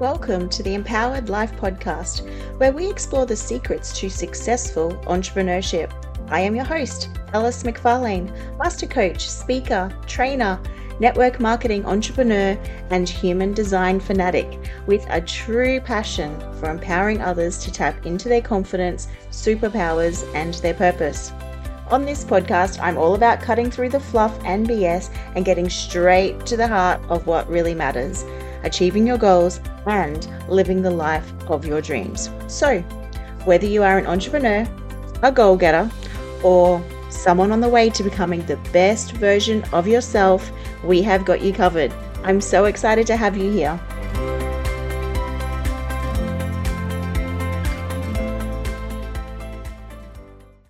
Welcome to the Empowered Life Podcast, where we explore the secrets to successful entrepreneurship. I am your host, Eles McFarlane, master coach, speaker, trainer, network marketing entrepreneur, and human design fanatic with a true passion for empowering others to tap into their confidence, superpowers, and their purpose. On this podcast, I'm all about cutting through the fluff and BS and getting straight to the heart of what really matters, achieving your goals, and living the life of your dreams. So, whether you are an entrepreneur, a goal-getter, or someone on the way to becoming the best version of yourself, we have got you covered. I'm so excited to have you here.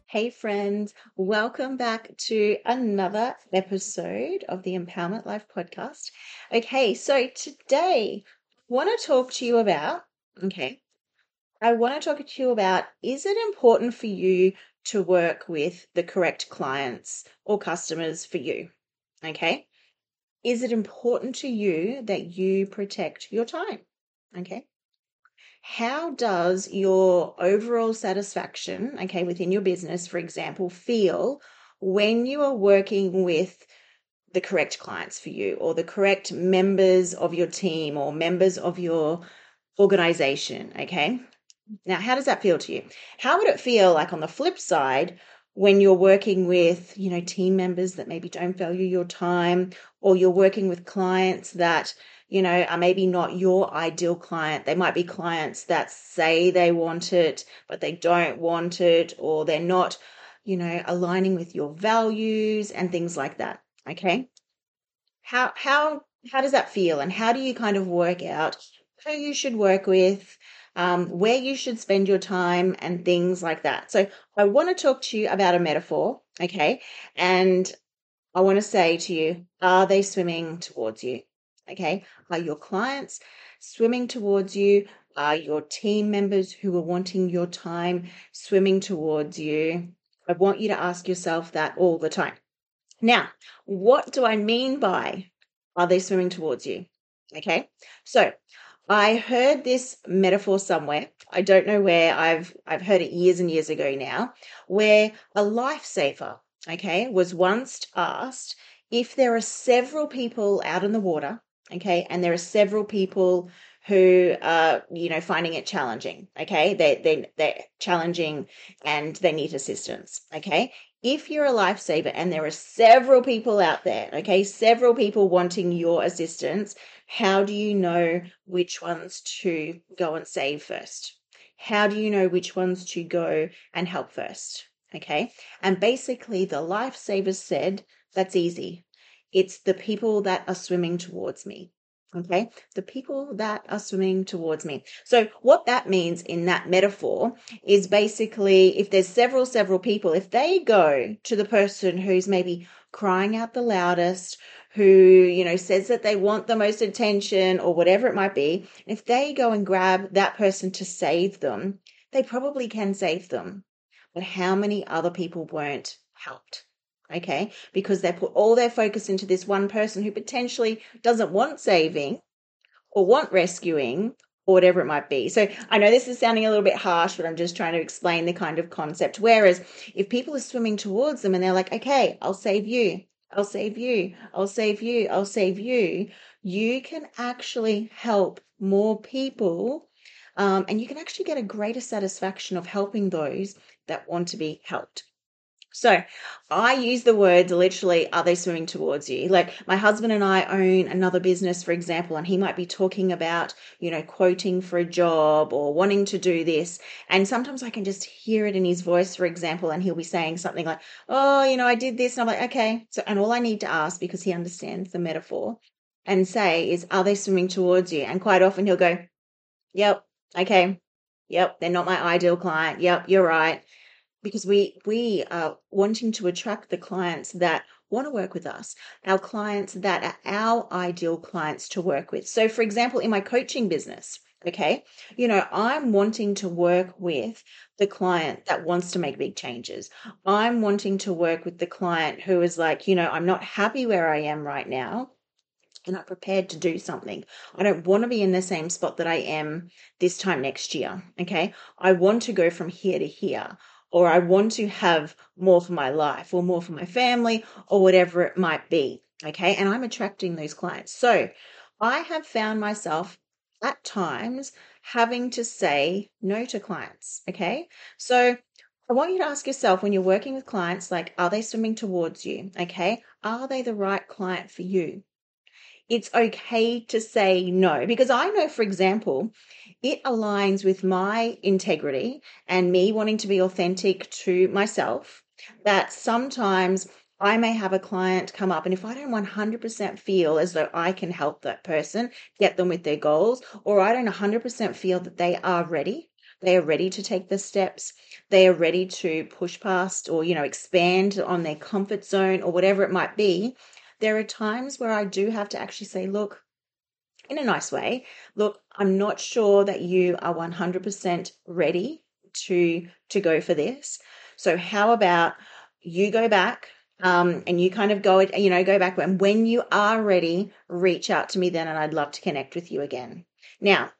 Hey friends, welcome back to another episode of the Empowerment Life Podcast. Okay, so today I want to talk to you about, is it important for you to work with the correct clients or customers for you? Okay, is it important to you that you protect your time? Okay. How does your overall satisfaction, within your business, for example, feel when you are working with the correct clients for you or the correct members of your team or members of your organization, okay? Now, how does that feel to you? How would it feel like on the flip side when you're working with, team members that maybe don't value your time, or you're working with clients that are maybe not your ideal client? They might be clients that say they want it, but they don't want it, or they're not, aligning with your values and things like that. Okay. How does that feel? And how do you kind of work out who you should work with, where you should spend your time and things like that? So I want to talk to you about a metaphor. Okay. And I want to say to you, are they swimming towards you? Okay, are your clients swimming towards you? Are your team members who are wanting your time swimming towards you? I want you to ask yourself that all the time. Now, what do I mean by are they swimming towards you? Okay, so I heard this metaphor somewhere. I don't know where. I've heard it years and years ago now, where a lifesaver, was once asked if there are several people out in the water, and there are several people who are, finding it challenging, they're challenging and they need assistance, If you're a lifesaver and there are several people out there, several people wanting your assistance, how do you know which ones to go and save first? How do you know which ones to go and help first, And basically the lifesaver said, that's easy. It's the people that are swimming towards me, The people that are swimming towards me. So what that means in that metaphor is basically if there's several people, if they go to the person who's maybe crying out the loudest, who, says that they want the most attention or whatever it might be, if they go and grab that person to save them, they probably can save them. But how many other people weren't helped? Because they put all their focus into this one person who potentially doesn't want saving or want rescuing or whatever it might be. So I know this is sounding a little bit harsh, but I'm just trying to explain the kind of concept. Whereas if people are swimming towards them and they're like, okay, I'll save you, I'll save you, I'll save you, I'll save you, you can actually help more people, and you can actually get a greater satisfaction of helping those that want to be helped. So I use the words literally, are they swimming towards you? Like my husband and I own another business, for example, and he might be talking about, quoting for a job or wanting to do this. And sometimes I can just hear it in his voice, for example, and he'll be saying something like, oh, I did this. And I'm like, okay. So, and all I need to ask, because he understands the metaphor, and say is, are they swimming towards you? And quite often he'll go, yep. Okay. Yep. They're not my ideal client. Yep. You're right. Because we are wanting to attract the clients that want to work with us, our clients that are our ideal clients to work with. So, for example, in my coaching business, I'm wanting to work with the client that wants to make big changes. I'm wanting to work with the client who is like, I'm not happy where I am right now. and I'm prepared to do something. I don't want to be in the same spot that I am this time next year, okay? I want to go from here to here, or I want to have more for my life or more for my family or whatever it might be, okay? And I'm attracting those clients. So I have found myself at times having to say no to clients, okay? So I want you to ask yourself when you're working with clients, like, are they swimming towards you? Okay. Are they the right client for you? It's okay to say no, because I know, for example, it aligns with my integrity and me wanting to be authentic to myself that sometimes I may have a client come up, and if I don't 100% feel as though I can help that person, get them with their goals, or I don't 100% feel that they are ready, they are ready to take the steps, they are ready to push past or, you know, expand on their comfort zone or whatever it might be, there are times where I do have to actually say, look, in a nice way, look, I'm not sure that you are 100% ready to go for this. So how about you go back and you kind of go, you know, go back when you are ready, reach out to me then, and I'd love to connect with you again. Now,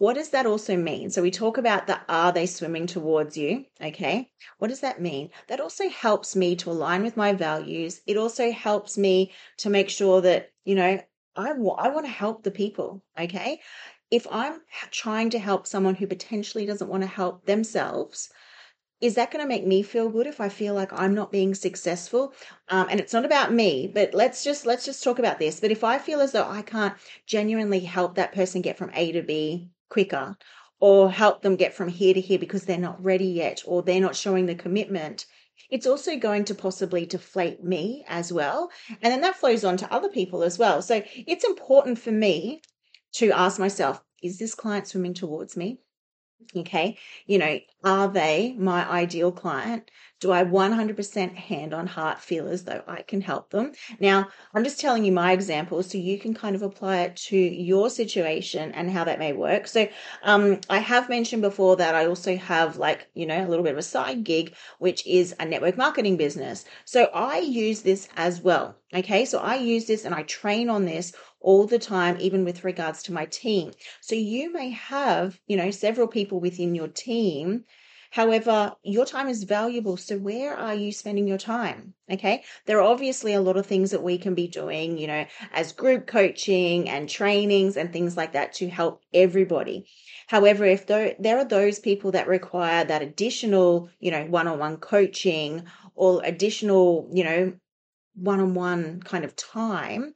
what does that also mean? So we talk about the, are they swimming towards you? Okay. What does that mean? That also helps me to align with my values. It also helps me to make sure that, you know, I want to help the people. Okay. If I'm trying to help someone who potentially doesn't want to help themselves, is that going to make me feel good if I feel like I'm not being successful? And it's not about me, but let's just talk about this. But if I feel as though I can't genuinely help that person get from A to B quicker, or help them get from here to here because they're not ready yet, or they're not showing the commitment, it's also going to possibly deflate me as well. And then that flows on to other people as well. So it's important for me to ask myself, is this client swimming towards me? Okay, you know, are they my ideal client? Do I 100% hand on heart feel as though I can help them? Now, I'm just telling you my example so you can kind of apply it to your situation and how that may work. So I have mentioned before that I also have, like, you know, a little bit of a side gig, which is a network marketing business. So I use this as well. Okay, so I use this and I train on this all the time, even with regards to my team. So you may have, you know, several people within your team. However, your time is valuable. So where are you spending your time? Okay. There are obviously a lot of things that we can be doing, you know, as group coaching and trainings and things like that to help everybody. However, if there are those people that require that additional, you know, one-on-one coaching or additional, you know, one-on-one kind of time,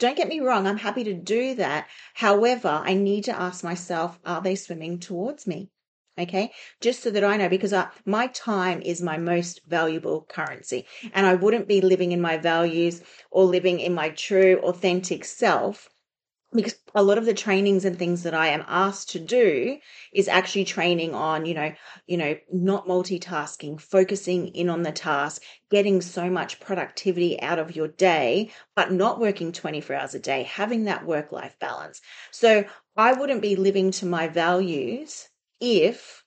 don't get me wrong, I'm happy to do that. However, I need to ask myself, are they swimming towards me? Okay, just so that I know, because my time is my most valuable currency, and I wouldn't be living in my values or living in my true authentic self, because a lot of the trainings and things that I am asked to do is actually training on, you know, not multitasking, focusing in on the task, getting so much productivity out of your day, but not working 24 hours a day, having that work-life balance. So I wouldn't be living to my values if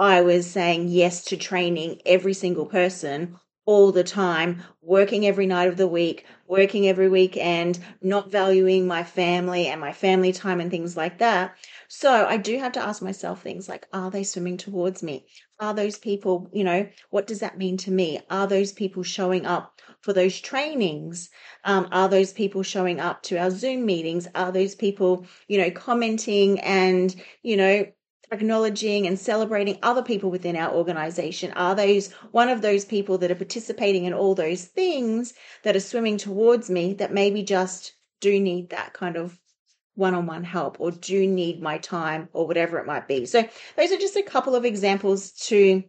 I was saying yes to training every single person all the time, working every night of the week, working every weekend, not valuing my family and my family time and things like that. So I do have to ask myself things like, are they swimming towards me? Are those people, you know, what does that mean to me? Are those people showing up for those trainings? Are those people showing up to our Zoom meetings? Are those people, you know, commenting and, you know, acknowledging and celebrating other people within our organization? Are those one of those people that are participating in all those things that are swimming towards me that maybe just do need that kind of one-on-one help or do need my time or whatever it might be? So those are just a couple of examples to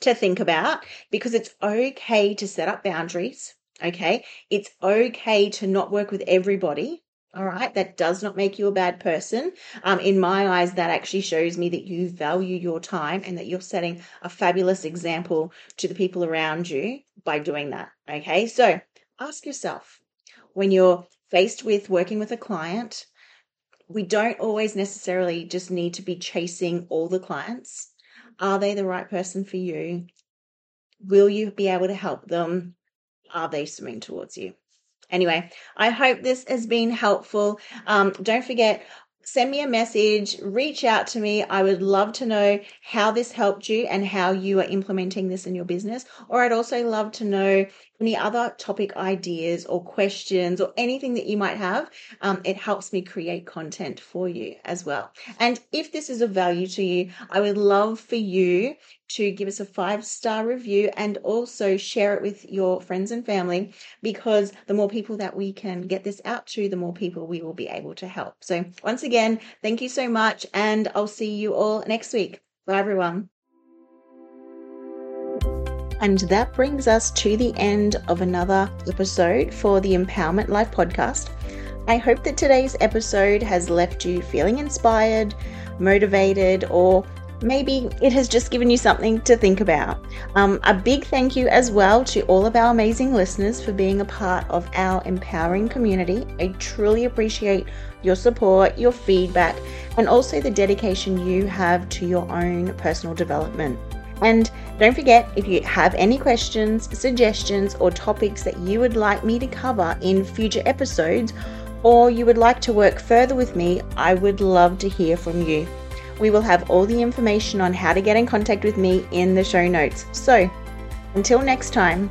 think about, because it's okay to set up boundaries. Okay. It's okay to not work with everybody. All right. That does not make you a bad person. In my eyes, that actually shows me that you value your time and that you're setting a fabulous example to the people around you by doing that. Okay. So ask yourself, when you're faced with working with a client, we don't always necessarily just need to be chasing all the clients. Are they the right person for you? Will you be able to help them? Are they swimming towards you? Anyway, I hope this has been helpful. Don't forget, send me a message, reach out to me. I would love to know how this helped you and how you are implementing this in your business. Or I'd also love to know any other topic ideas or questions or anything that you might have. It helps me create content for you as well. And if this is of value to you, I would love for you to give us a 5-star review and also share it with your friends and family, because the more people that we can get this out to, the more people we will be able to help. So once again, thank you so much, and I'll see you all next week. Bye, everyone. And that brings us to the end of another episode for the Empowerment Life podcast. I hope that today's episode has left you feeling inspired, motivated, or maybe it has just given you something to think about. A big thank you as well to all of our amazing listeners for being a part of our empowering community. I truly appreciate your support, your feedback, and also the dedication you have to your own personal development. And don't forget, if you have any questions, suggestions, or topics that you would like me to cover in future episodes, or you would like to work further with me, I would love to hear from you. We will have all the information on how to get in contact with me in the show notes. So until next time,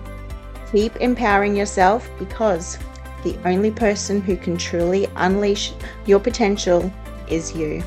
keep empowering yourself, because the only person who can truly unleash your potential is you.